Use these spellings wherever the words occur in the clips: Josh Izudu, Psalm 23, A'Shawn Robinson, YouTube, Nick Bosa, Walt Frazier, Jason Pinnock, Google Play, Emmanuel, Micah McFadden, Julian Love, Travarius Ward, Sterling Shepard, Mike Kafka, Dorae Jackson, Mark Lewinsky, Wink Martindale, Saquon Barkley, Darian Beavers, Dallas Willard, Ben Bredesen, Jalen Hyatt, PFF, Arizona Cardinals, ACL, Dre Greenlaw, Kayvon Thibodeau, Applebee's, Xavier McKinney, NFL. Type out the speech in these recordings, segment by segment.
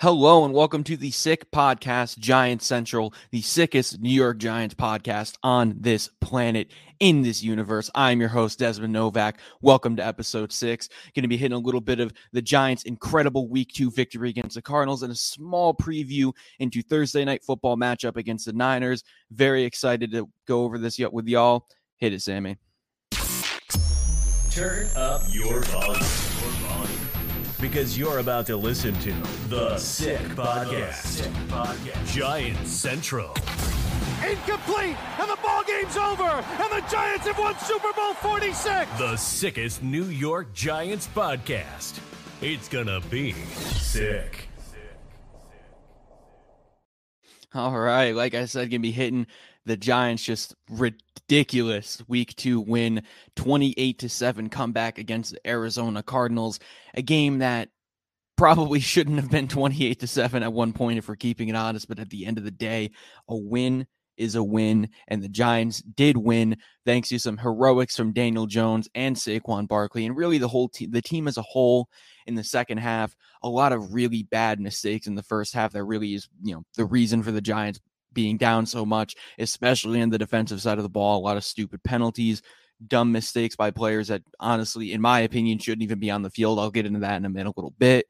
Hello and welcome to the Sick Podcast, Giants Central, the sickest New York Giants podcast on this planet, in this universe. I'm your host, Desmond Novak. Welcome to episode 6. Going to be hitting a little bit of the Giants' incredible Week 2 victory against the Cardinals and a small preview into Thursday night football matchup against the Niners. Very excited to go over this with y'all. Hit it, Sammy. Turn up your volume. Because you're about to listen to The Sick Podcast. Giants Central. Incomplete, and the ball game's over, and the Giants have won Super Bowl 46. The sickest New York Giants podcast. It's gonna be sick. All right, like I said, gonna be hitting the Giants just ridiculous Week 2 win, 28-7 comeback against the Arizona Cardinals, a game that probably shouldn't have been 28-7 at one point if we're keeping it honest, but at the end of the day, a win is a win, and the Giants did win thanks to some heroics from Daniel Jones and Saquon Barkley, and really the whole team, the team as a whole in the second half. A lot of really bad mistakes in the first half that really is, you know, the reason for the Giants being down so much, especially on the defensive side of the ball. A lot of stupid penalties, dumb mistakes by players that honestly, in my opinion, shouldn't even be on the field. I'll get into that in a minute, a little bit,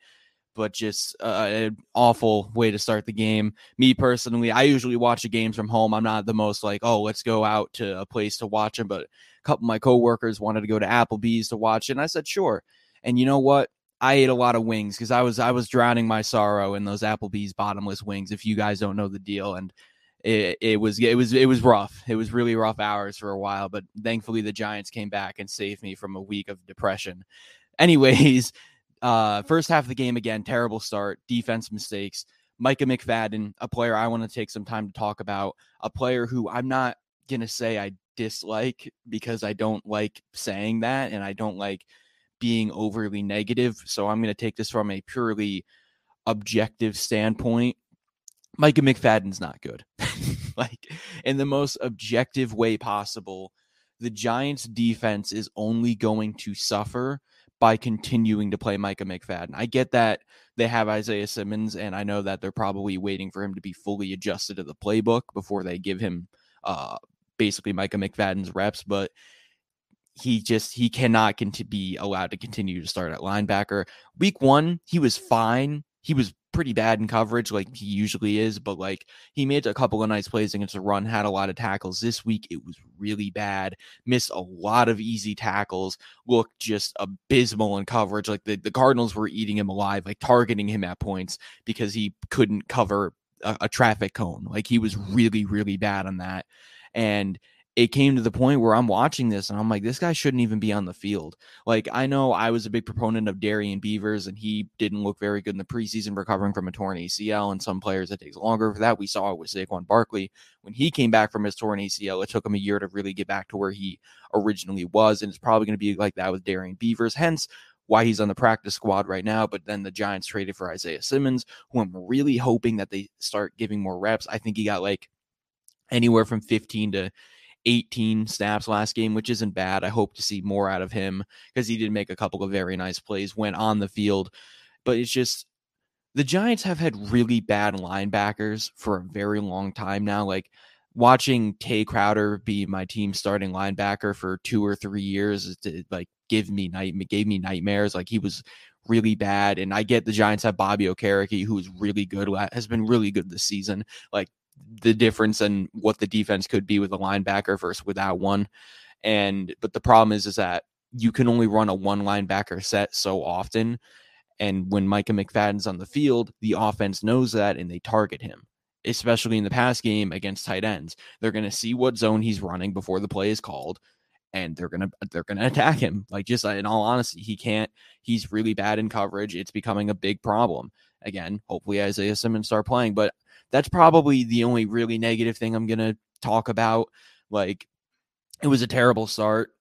but just an awful way to start the game. Me personally, I usually watch the games from home. I'm not the most like, oh, let's go out to a place to watch them, but a couple of my coworkers wanted to go to Applebee's to watch it, and I said, sure. And you know what? I ate a lot of wings because I was drowning my sorrow in those Applebee's bottomless wings, if you guys don't know the deal. And it was rough. It was really rough hours for a while, but thankfully the Giants came back and saved me from a week of depression. Anyways, first half of the game, again, terrible start, defense mistakes. Micah McFadden, a player I want to take some time to talk about, a player who I'm not going to say I dislike because I don't like saying that and I don't like being overly negative. So I'm going to take this from a purely objective standpoint. Micah McFadden's not good. Like, in the most objective way possible, the Giants defense is only going to suffer by continuing to play Micah McFadden. I get that they have Isaiah Simmons, and I know that they're probably waiting for him to be fully adjusted to the playbook before they give him basically Micah McFadden's reps, but he cannot be allowed to continue to start at linebacker. Week 1, he was fine. He was pretty bad in coverage like he usually is, but like he made a couple of nice plays against the run, had a lot of tackles. This week it was really bad, missed a lot of easy tackles, looked just abysmal in coverage. Like the Cardinals were eating him alive, like targeting him at points because he couldn't cover a traffic cone. Like he was really, really bad on that. And it came to the point where I'm watching this and I'm like, this guy shouldn't even be on the field. Like, I know I was a big proponent of Darian Beavers and he didn't look very good in the preseason recovering from a torn ACL, and some players it takes longer for that. We saw it with Saquon Barkley. When he came back from his torn ACL, it took him a year to really get back to where he originally was, and it's probably going to be like that with Darian Beavers, hence why he's on the practice squad right now. But then the Giants traded for Isaiah Simmons, who I'm really hoping that they start giving more reps. I think he got like anywhere from 15 to 18 snaps last game, which isn't bad. I hope to see more out of him because he did make a couple of very nice plays when on the field. But it's just, the Giants have had really bad linebackers for a very long time now. Like, watching Tay Crowder be my team starting linebacker for 2 or 3 years, gave me nightmares. Like, he was really bad. And I get the Giants have Bobby Okereke, who is really good, has been really good this season. Like, the difference in what the defense could be with a linebacker versus without one. But the problem is that you can only run a one linebacker set so often. And when Micah McFadden's on the field, the offense knows that and they target him, especially in the pass game against tight ends. They're going to see what zone he's running before the play is called, and they're going to attack him. Like, just in all honesty, he's really bad in coverage. It's becoming a big problem. Again, hopefully Isaiah Simmons start playing, but that's probably the only really negative thing I'm going to talk about. Like, it was a terrible start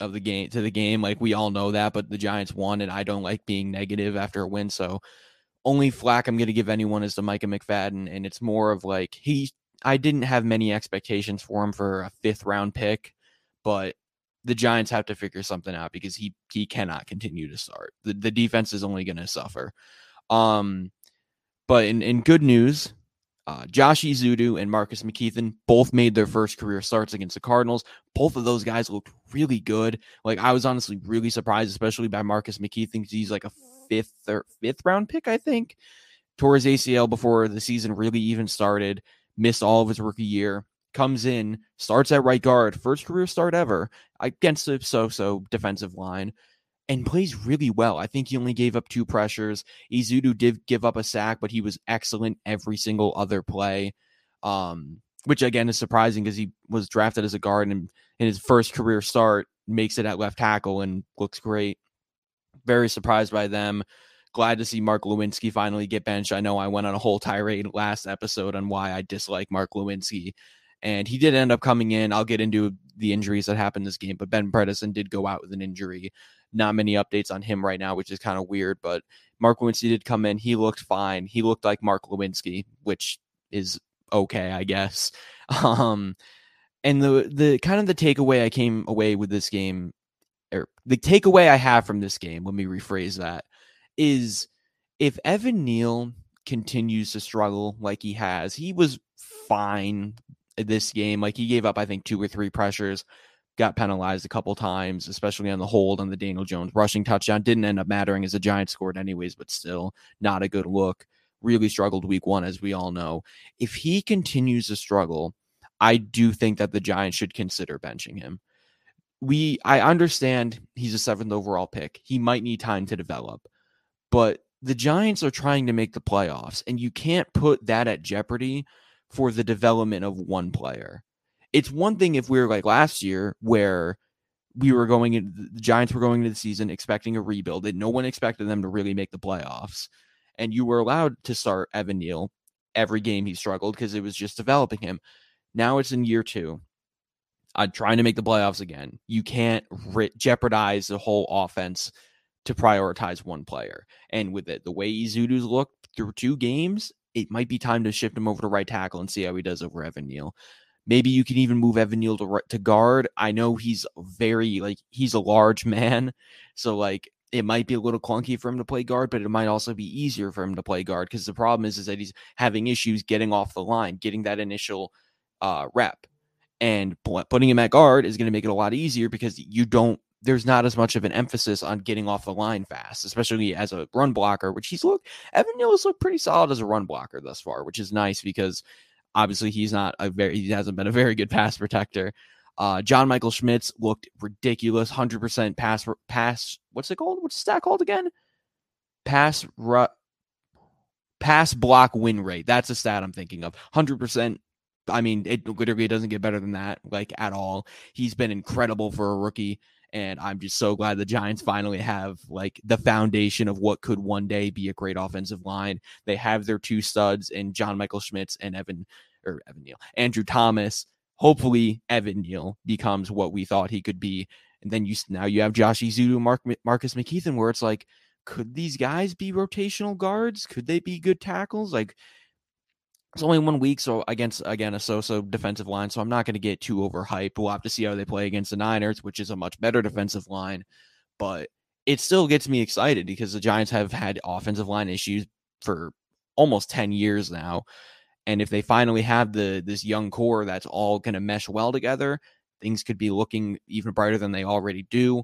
of the game to the game. Like, we all know that, but the Giants won, and I don't like being negative after a win. So only flack I'm going to give anyone is to Micah McFadden. And it's more of like, I didn't have many expectations for him for a 5th round pick, but the Giants have to figure something out because he cannot continue to start. The defense is only going to suffer. But in good news, Josh Izudu and Marcus McKethan both made their first career starts against the Cardinals. Both of those guys looked really good. Like, I was honestly really surprised, especially by Marcus McKethan, because he's like a fifth round pick, I think. Tore his ACL before the season really even started. Missed all of his rookie year. Comes in, starts at right guard, first career start ever against a so-so defensive line, and plays really well. I think he only gave up 2 pressures. Izudu did give up a sack, but he was excellent every single other play, which again is surprising because he was drafted as a guard and in his first career start makes it at left tackle and looks great. Very surprised by them. Glad to see Mark Lewinsky finally get benched. I know I went on a whole tirade last episode on why I dislike Mark Lewinsky, and he did end up coming in. I'll get into the injuries that happened this game, but Ben Bredesen did go out with an injury. Not many updates on him right now, which is kind of weird, but Mark Lewinsky did come in. He looked fine. He looked like Mark Lewinsky, which is okay, I guess. And the kind of the takeaway I came away with this game, or the takeaway I have from this game, let me rephrase that, is if Evan Neal continues to struggle like he has, he was fine this game. Like, he gave up, I think, 2 or 3 pressures, got penalized a couple times, especially on the hold on the Daniel Jones rushing touchdown. Didn't end up mattering as the Giants scored anyways, but still not a good look. Really struggled week 1, as we all know. If he continues to struggle, I do think that the Giants should consider benching him. I understand he's a 7th overall pick. He might need time to develop, but the Giants are trying to make the playoffs, and you can't put that at jeopardy for the development of one player. It's one thing if we were like last year where we were going in, the Giants were going into the season expecting a rebuild that no one expected them to really make the playoffs. And you were allowed to start Evan Neal every game he struggled because it was just developing him. Now it's in year 2. I'm trying to make the playoffs again. You can't jeopardize the whole offense to prioritize one player. And with it, the way Izudu's looked through 2 games, it might be time to shift him over to right tackle and see how he does over Evan Neal. Maybe you can even move Evan Neal to guard. I know he's very, like, he's a large man. So, like, it might be a little clunky for him to play guard, but it might also be easier for him to play guard because the problem is that he's having issues getting off the line, getting that initial rep. And putting him at guard is going to make it a lot easier because there's not as much of an emphasis on getting off the line fast, especially as a run blocker, which Evan Neal has looked pretty solid as a run blocker thus far, which is nice because obviously, he hasn't been a very good pass protector. John Michael Schmitz looked ridiculous, 100% pass. What's it called? What's that called again? Pass block win rate. That's a stat I'm thinking of. 100%. I mean, it literally doesn't get better than that, like, at all. He's been incredible for a rookie, and I'm just so glad the Giants finally have, like, the foundation of what could one day be a great offensive line. They have their 2 studs in John Michael Schmitz and Evan Neal. Andrew Thomas. Hopefully Evan Neal becomes what we thought he could be. And then now you have Josh Izudu, Marcus McKethan, where it's like, could these guys be rotational guards? Could they be good tackles? Like, it's only 1 week, so against a so-so defensive line, so I'm not going to get too overhyped. We'll have to see how they play against the Niners, which is a much better defensive line, but it still gets me excited because the Giants have had offensive line issues for almost 10 years now, and if they finally have this young core that's all going to mesh well together, things could be looking even brighter than they already do.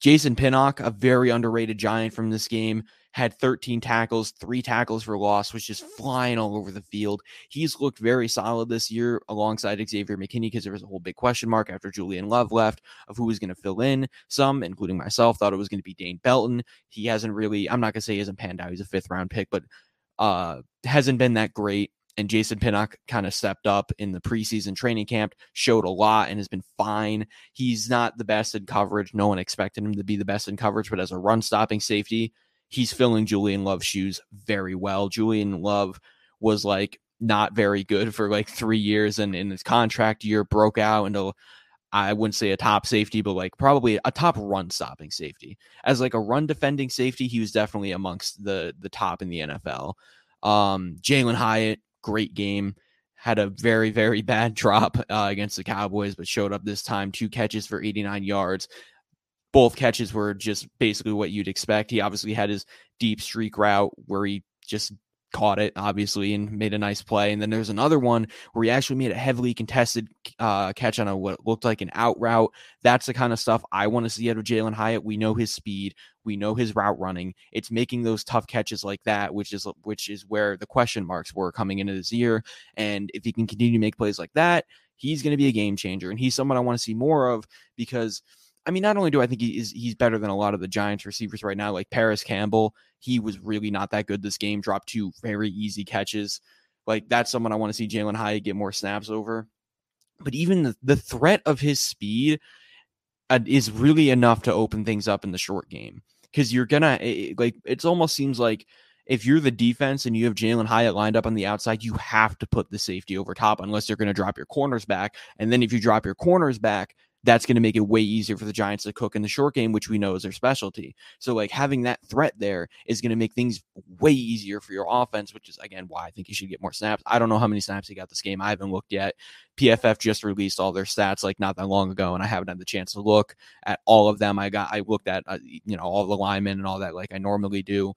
Jason Pinnock, a very underrated Giant from this game, had 13 tackles, 3 tackles for loss, was just flying all over the field. He's looked very solid this year alongside Xavier McKinney because there was a whole big question mark after Julian Love left of who was going to fill in. Some, including myself, thought it was going to be Dane Belton. He hasn't really, I'm not going to say he hasn't panned out. He's a 5th round pick, but hasn't been that great. And Jason Pinnock kind of stepped up in the preseason training camp, showed a lot, and has been fine. He's not the best in coverage. No one expected him to be the best in coverage, but as a run-stopping safety, he's filling Julian Love's shoes very well. Julian Love was, like, not very good for, like, 3 years, and in his contract year broke out into, I wouldn't say a top safety, but, like, probably a top run-stopping safety. As, like, a run-defending safety, he was definitely amongst the top in the NFL. Jalen Hyatt, great game, had a very, very bad drop against the Cowboys, but showed up this time. 2 catches for 89 yards. Both catches were just basically what you'd expect. He obviously had his deep streak route where he just caught it, obviously, and made a nice play. And then there's another one where he actually made a heavily contested catch on what looked like an out route. That's the kind of stuff I want to see out of Jalen Hyatt. We know his speed. We know his route running. It's making those tough catches like that, which is where the question marks were coming into this year. And if he can continue to make plays like that, he's going to be a game changer. And he's someone I want to see more of because, I mean, not only do I think he's better than a lot of the Giants receivers right now, like Paris Campbell. He was really not that good this game, dropped two very easy catches. Like, that's someone I want to see Jalen Hyatt get more snaps over. But even the threat of his speed is really enough to open things up in the short game. Because you're going to, like, it almost seems like if you're the defense and you have Jalen Hyatt lined up on the outside, you have to put the safety over top unless you're going to drop your corners back. And then if you drop your corners back, that's going to make it way easier for the Giants to cook in the short game, which we know is their specialty. So, like, having that threat there is going to make things way easier for your offense, which is, again, why I think you should get more snaps. I don't know how many snaps he got this game. I haven't looked yet. PFF just released all their stats like not that long ago, and I haven't had the chance to look at all of them. I looked at, all the linemen and all that like I normally do.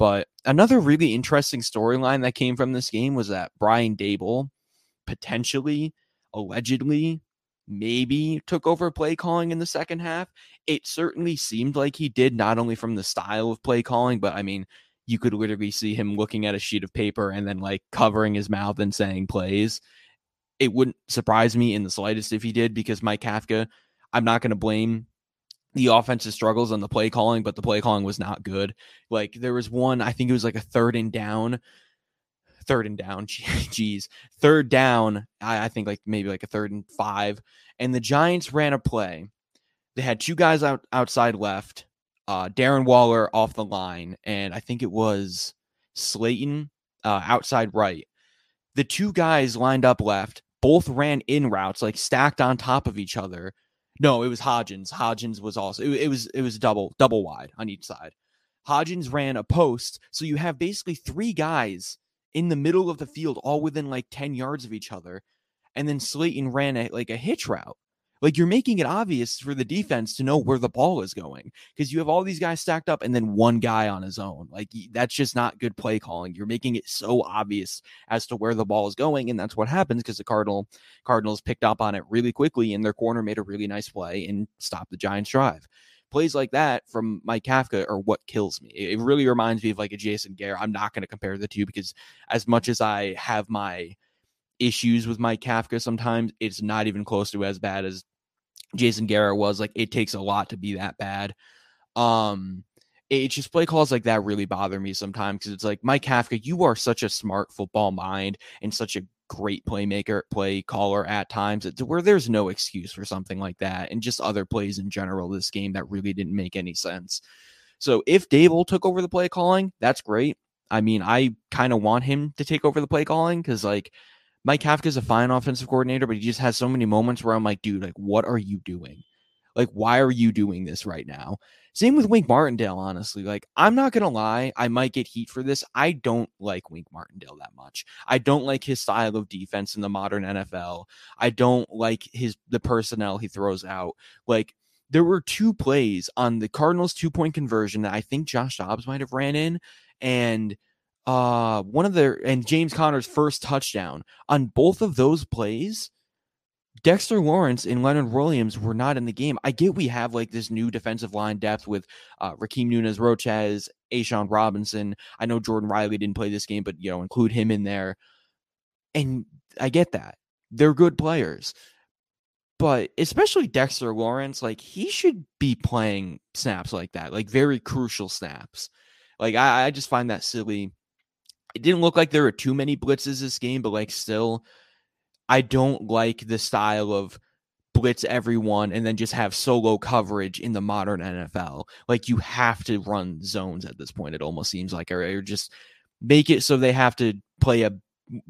But another really interesting storyline that came from this game was that Brian Daboll potentially, allegedly, maybe took over play calling in the second half. It certainly seemed like he did, not only from the style of play calling, but I mean, you could literally see him looking at a sheet of paper and then like covering his mouth and saying plays. It wouldn't surprise me in the slightest if he did, because Mike Kafka, I'm not going to blame the offensive struggles on the play calling, but the play calling was not good. Like, there was one, I think it was like a third down. I think like maybe like a 3rd and 5, and the Giants ran a play. They had two guys outside left, Darren Waller off the line, and I think it was Slayton outside right. The two guys lined up left, both ran in routes, like stacked on top of each other. No, it was Hodgins. Hodgins was also it was double wide on each side. Hodgins ran a post, so you have basically three guys in the middle of the field, all within like 10 yards of each other. And then Slayton ran a hitch route. Like, you're making it obvious for the defense to know where the ball is going, because you have all these guys stacked up and then one guy on his own. Like, that's just not good play calling. You're making it so obvious as to where the ball is going. And that's what happens, because the Cardinals picked up on it really quickly, and their corner made a really nice play and stopped the Giants' drive. Plays like that from Mike Kafka are what kills me. It really reminds me of like a Jason Garrett. I'm not going to compare the two, because as much as I have my issues with Mike Kafka sometimes, it's not even close to as bad as Jason Garrett was. Like, it takes a lot to be that bad. It's just play calls like that really bother me sometimes, because it's like, Mike Kafka, you are such a smart football mind and such a great playmaker, play caller at times, where there's no excuse for something like that, and just other plays in general this game that really didn't make any sense. So if Daboll took over the play calling, that's great. I mean, I kind of want him to take over the play calling, because like, Mike Kafka is a fine offensive coordinator, but he just has so many moments where I'm like, dude, like, what are you doing? Like, why are you doing this right now? Same with Wink Martindale, honestly. Like, I'm not going to lie, I might get heat for this. I don't like Wink Martindale that much. I don't like his style of defense in the modern NFL. I don't like the personnel he throws out. Like, there were two plays on the Cardinals' 2-point conversion that I think Josh Dobbs might have ran in, and and James Conner's first touchdown. On both of those plays, Dexter Lawrence and Leonard Williams were not in the game. I get we have like this new defensive line depth with Rakeem Nunez-Roches, A'Shawn Robinson. I know Jordan Riley didn't play this game, but include him in there. And I get that. They're good players. But especially Dexter Lawrence, like, he should be playing snaps like that, like very crucial snaps. Like, I just find that silly. It didn't look like there were too many blitzes this game, but like, still, I don't like the style of blitz everyone and then just have solo coverage in the modern NFL. Like, you have to run zones at this point, it almost seems like, or just make it so they have to play a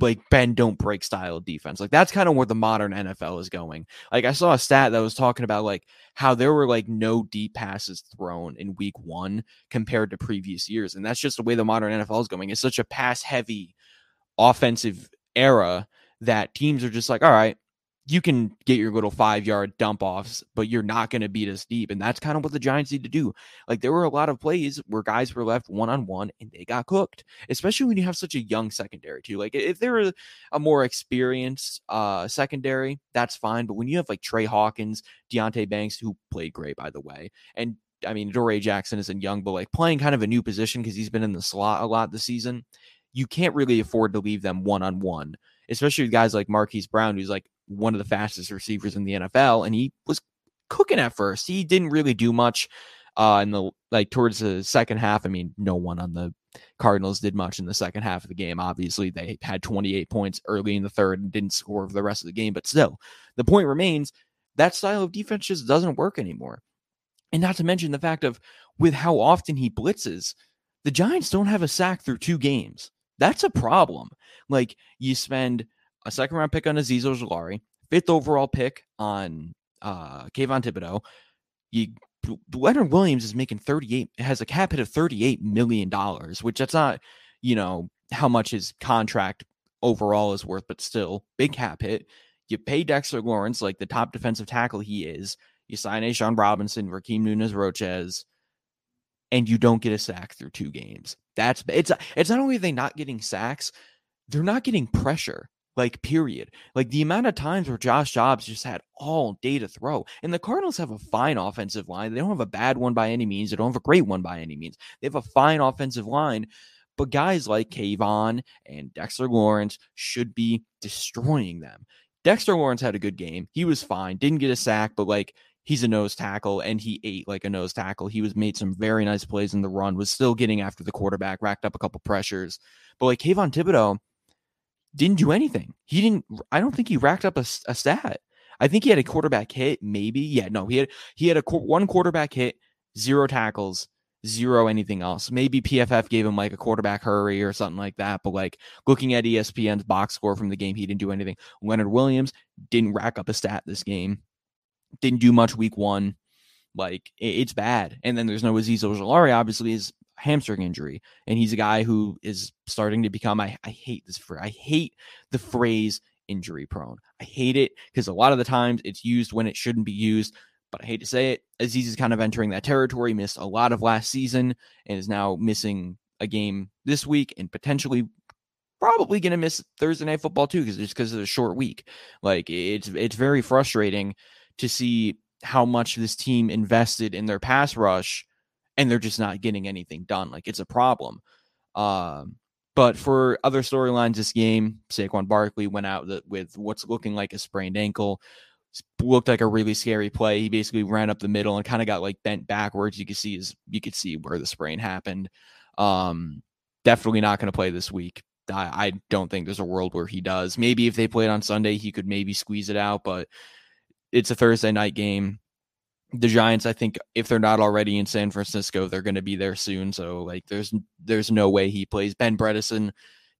like bend, don't break style of defense. Like, that's kind of where the modern NFL is going. Like, I saw a stat that was talking about like how there were like no deep passes thrown in week 1 compared to previous years. And that's just the way the modern NFL is going. It's such a pass heavy offensive era that teams are just like, all right, you can get your little 5-yard dump offs, but you're not going to beat us deep. And that's kind of what the Giants need to do. Like, there were a lot of plays where guys were left one-on-one and they got cooked, especially when you have such a young secondary too. Like, if there were a more experienced secondary, that's fine. But when you have like Trey Hawkins, Deonte Banks, who played great, by the way, and I mean, Dorae Jackson isn't young, but like playing kind of a new position because he's been in the slot a lot this season, you can't really afford to leave them one-on-one, especially with guys like Marquise Brown, who's like one of the fastest receivers in the NFL. And he was cooking at first. He didn't really do much in the, like, towards the second half. I mean, no one on the Cardinals did much in the second half of the game. Obviously they had 28 points early in the third and didn't score for the rest of the game, but still, the point remains that style of defense just doesn't work anymore. And not to mention the fact of with how often he blitzes, the Giants don't have a sack through 2 games. That's a problem. Like, you spend a second-round pick on Azeez Ojulari, 5th overall pick on Kayvon Thibodeau. Leonard Williams is making has a cap hit of $38 million, which that's not, you know, how much his contract overall is worth, but still, big cap hit. You pay Dexter Lawrence, like the top defensive tackle he is. You sign A'Shawn Robinson, Rakeem Nunez-Roches, and you don't get a sack through 2 games. It's not only are they not getting sacks, they're not getting pressure. Like, period. Like, the amount of times where Josh Dobbs just had all day to throw. And the Cardinals have a fine offensive line. They don't have a bad one by any means. They don't have a great one by any means. They have a fine offensive line. But guys like Kayvon and Dexter Lawrence should be destroying them. Dexter Lawrence had a good game. He was fine. Didn't get a sack, but, like, he's a nose tackle, and he ate like a nose tackle. He was made some very nice plays in the run, was still getting after the quarterback, racked up a couple pressures. But, like, Kayvon Thibodeau didn't do anything. I don't think he racked up a stat. I think he had a quarterback hit, maybe. Yeah, no, he had one quarterback hit, 0 tackles, 0 anything else. Maybe PFF gave him like a quarterback hurry or something like that. But, like, looking at ESPN's box score from the game, he didn't do anything. Leonard Williams didn't rack up a stat this game. Didn't do much week 1. Like, it's bad. And then there's no Azeez Ojulari, obviously, is hamstring injury, and he's a guy who is starting to become I hate the phrase injury prone. I hate it because a lot of the times it's used when it shouldn't be used, but I hate to say it. Azeez is kind of entering that territory, missed a lot of last season and is now missing a game this week and potentially probably going to miss Thursday Night Football too, because just because of the short week. Like, it's very frustrating to see how much this team invested in their pass rush and they're just not getting anything done. Like, it's a problem. But for other storylines this game, Saquon Barkley went out with what's looking like a sprained ankle. Looked like a really scary play. He basically ran up the middle and kind of got like bent backwards. You could see where the sprain happened. Definitely not going to play this week. I don't think there's a world where he does. Maybe if they played on Sunday, he could maybe squeeze it out, but it's a Thursday night game. The Giants, I think, if they're not already in San Francisco, they're going to be there soon. So, like, there's no way he plays. Ben Bredesen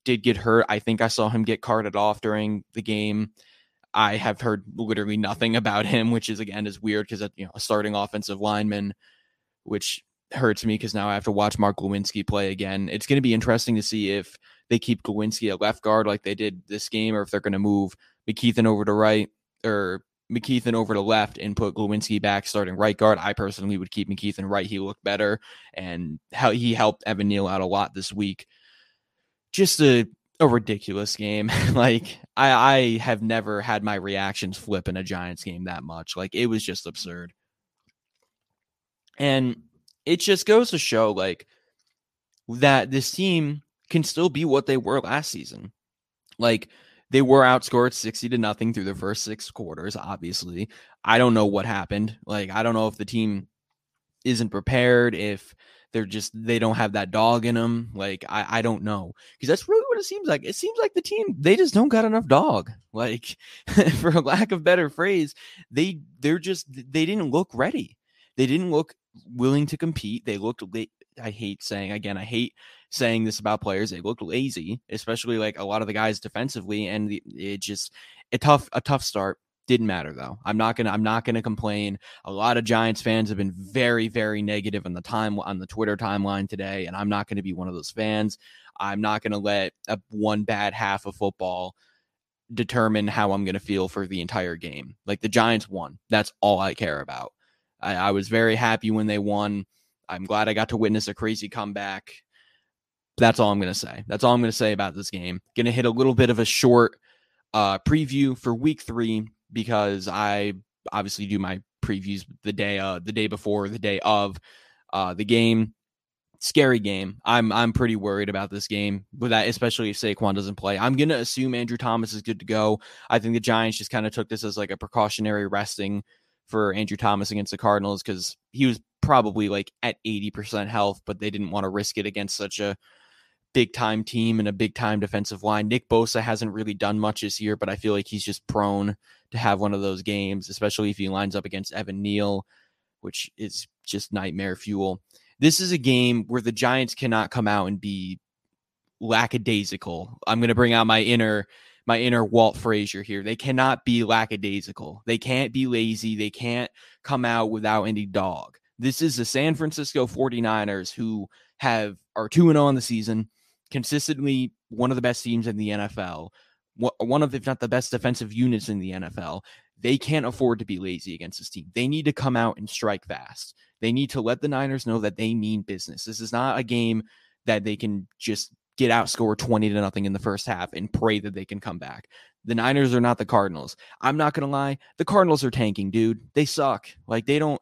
did get hurt. I think I saw him get carted off during the game. I have heard literally nothing about him, which is, again, is weird because, you know, a starting offensive lineman, which hurts me because now I have to watch Mark Lewinsky play again. It's going to be interesting to see if they keep Lewinsky at left guard like they did this game, or if they're going to move McKethan over to right, or McKethan over to left and put Lewinsky back starting right guard. I personally would keep McKethan right. He looked better, and how he helped Evan Neal out a lot this week. Just a ridiculous game. Like, I have never had my reactions flip in a Giants game that much. Like, it was just absurd. And it just goes to show, like, that this team can still be what they were last season. Like, they were outscored 60-0 through the first 6 quarters, obviously. I don't know what happened. Like, I don't know if the team isn't prepared, if they don't have that dog in them. Like, I don't know. Because that's really what it seems like. It seems like the team, they just don't got enough dog. Like, for lack of better phrase, they didn't look ready. They didn't look willing to compete. They looked late. I hate saying this about players. They looked lazy, especially like a lot of the guys defensively, and a tough start. Didn't matter though. I'm not gonna complain. A lot of Giants fans have been very, very negative on the Twitter timeline today, and I'm not gonna be one of those fans. I'm not gonna let one bad half of football determine how I'm going to feel for the entire game. Like, the Giants won. That's all I care about. I was very happy when they won. I'm glad I got to witness a crazy comeback. That's all I'm going to say. That's all I'm going to say about this game. Going to hit a little bit of a short preview for week 3 because I obviously do my previews the day before the game. Scary game. I'm pretty worried about this game, with that, especially if Saquon doesn't play. I'm going to assume Andrew Thomas is good to go. I think the Giants just kind of took this as like a precautionary resting for Andrew Thomas against the Cardinals because he was probably like at 80% health, but they didn't want to risk it against such a big time team and a big time defensive line. Nick Bosa hasn't really done much this year, but I feel like he's just prone to have one of those games, especially if he lines up against Evan Neal, which is just nightmare fuel. This is a game where the Giants cannot come out and be lackadaisical. I'm going to bring out my inner Walt Frazier here. They cannot be lackadaisical. They can't be lazy. They can't come out without any dog. This is the San Francisco 49ers, who are 2-0 on the season, consistently one of the best teams in the NFL, one of, if not the best defensive units in the NFL. They can't afford to be lazy against this team. They need to come out and strike fast. They need to let the Niners know that they mean business. This is not a game that they can just get outscored 20-0 in the first half and pray that they can come back. The Niners are not the Cardinals. I'm not going to lie. The Cardinals are tanking, dude. They suck. Like, they don't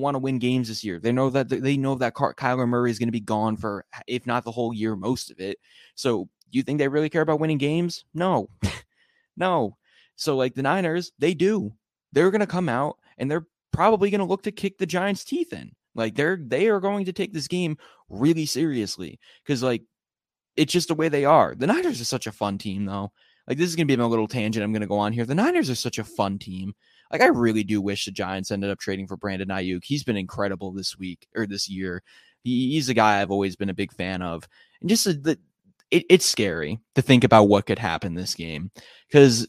want to win games this year. They know that Kyler Murray is going to be gone for, if not the whole year, most of it. So you think they really care about winning games? No, no. So like the Niners, they do. They're going to come out and they're probably going to look to kick the Giants' teeth in. Like, they are going to take this game really seriously because, like, it's just the way they are. The Niners are such a fun team, though. Like, this is going to be my little tangent I'm going to go on here. The Niners are such a fun team. Like, I really do wish the Giants ended up trading for Brandon Ayuk. He's been incredible this year. He's a guy I've always been a big fan of. And just it's scary to think about what could happen this game because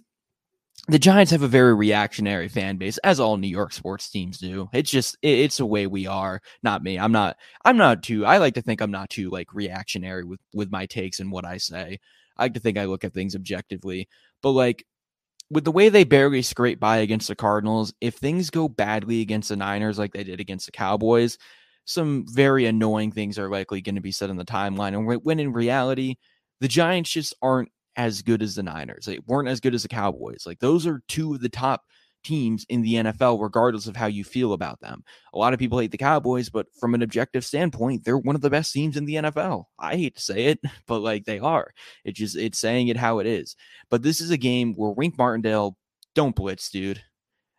the Giants have a very reactionary fan base, as all New York sports teams do. It's just, it's the way we are. Not me. I like to think I'm not too like reactionary with my takes and what I say. I like to think I look at things objectively, but like with the way they barely scrape by against the Cardinals, if things go badly against the Niners, like they did against the Cowboys, some very annoying things are likely going to be said on the timeline. And when in reality, the Giants just aren't as good as the Niners. They weren't as good as the Cowboys. Like, those are two of the top teams in the NFL, regardless of how you feel about them. A lot of people hate the Cowboys, but from an objective standpoint, they're one of the best teams in the NFL. I hate to say it, but like they are. It's saying it how it is. But this is a game where Wink Martindale, don't blitz, dude.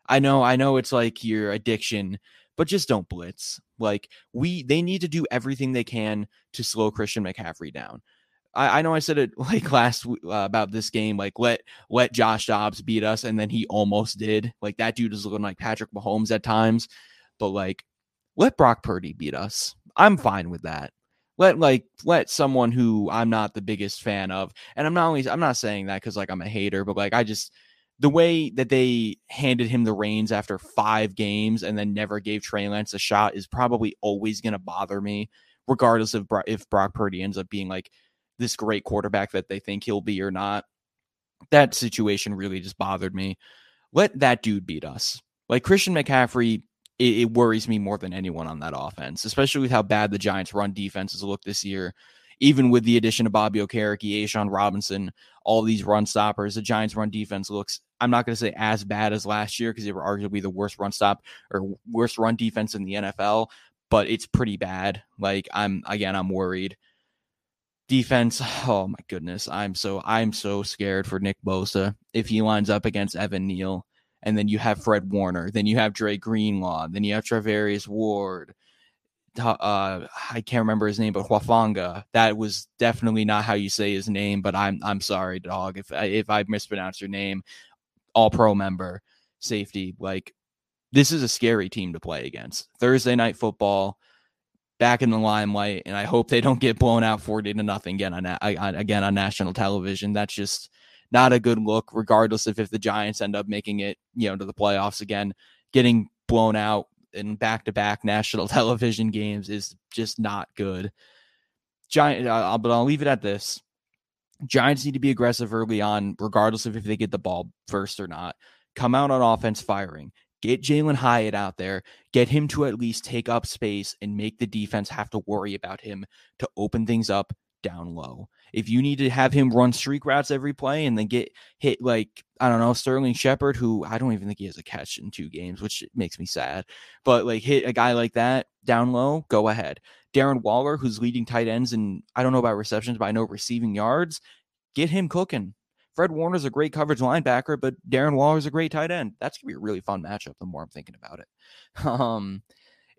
I know it's like your addiction, but just don't blitz. Like, they need to do everything they can to slow Christian McCaffrey down. I know I said it like last about this game, like let Josh Dobbs beat us. And then he almost did. Like, that dude is looking like Patrick Mahomes at times, but like, let Brock Purdy beat us. I'm fine with that. Let someone who I'm not the biggest fan of. And I'm not saying that cause like I'm a hater, but like, the way that they handed him the reins after 5 games and then never gave Trey Lance a shot is probably always going to bother me, regardless of if Brock Purdy ends up being like this great quarterback that they think he'll be or not. That situation really just bothered me. Let that dude beat us. Like, Christian McCaffrey, it worries me more than anyone on that offense, especially with how bad the Giants run defenses look this year. Even with the addition of Bobby Okereke, A'Shawn Robinson, all these run stoppers, the Giants run defense looks, I'm not going to say as bad as last year because they were arguably the worst run defense in the NFL, but it's pretty bad. Like, I'm worried. Defense, oh my goodness, I'm so scared for Nick Bosa if he lines up against Evan Neal, and then you have Fred Warner, then you have Dre Greenlaw, then you have Travarius Ward. I can't remember his name, but Hufanga. That was definitely not how you say his name, but I'm sorry, dog. If I mispronounced your name, all pro member safety. Like, this is a scary team to play against. Thursday Night Football, back in the limelight, and I hope they don't get blown out 40-0 again on national television. That's just not a good look, regardless if the Giants end up making it, you know, to the playoffs again. Getting blown out in back-to-back national television games is just not good. But I'll leave it at this. Giants need to be aggressive early on, regardless of if they get the ball first or not. Come out on offense firing. Get Jalen Hyatt out there. Get him to at least take up space and make the defense have to worry about him to open things up down low. If you need to have him run streak routes every play and then get hit like, I don't know, Sterling Shepard, who I don't even think he has a catch in 2 games, which makes me sad. But like hit a guy like that down low, go ahead. Darren Waller, who's leading tight ends, and I don't know about receptions, but I know receiving yards, get him cooking. Fred Warner's a great coverage linebacker, but Darren Waller's a great tight end. That's going to be a really fun matchup the more I'm thinking about it.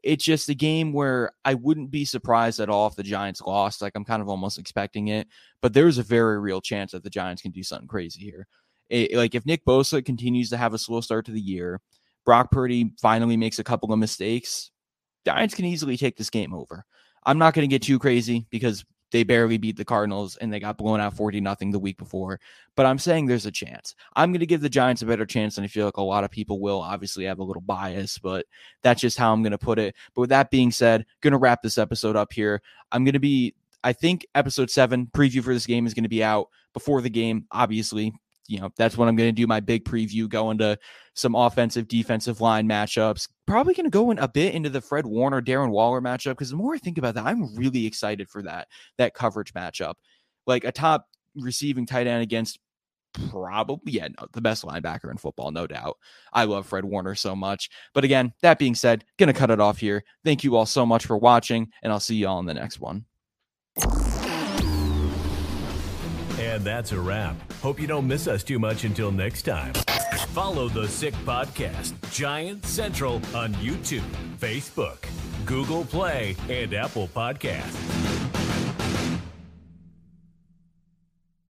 It's just a game where I wouldn't be surprised at all if the Giants lost. Like, I'm kind of almost expecting it, but there's a very real chance that the Giants can do something crazy here. Like, if Nick Bosa continues to have a slow start to the year, Brock Purdy finally makes a couple of mistakes, Giants can easily take this game over. I'm not going to get too crazy because they barely beat the Cardinals and they got blown out 40-0 the week before, but I'm saying there's a chance. I'm going to give the Giants a better chance than I feel like a lot of people will. Obviously, I have a little bias, but that's just how I'm going to put it. But with that being said, going to wrap this episode up here. I'm going to be, I think episode 7 preview for this game is going to be out before the game. Obviously, you know, that's when I'm going to do my big preview, go into some offensive, defensive line matchups. Probably going to go in a bit into the Fred Warner, Darren Waller matchup, because the more I think about that, I'm really excited for that coverage matchup. Like a top receiving tight end against the best linebacker in football, no doubt. I love Fred Warner so much. But again, that being said, going to cut it off here. Thank you all so much for watching, and I'll see you all in the next one. And that's a wrap. Hope you don't miss us too much until next time. Follow the Sick Podcast, Giant Central, on YouTube, Facebook, Google Play, and Apple Podcasts.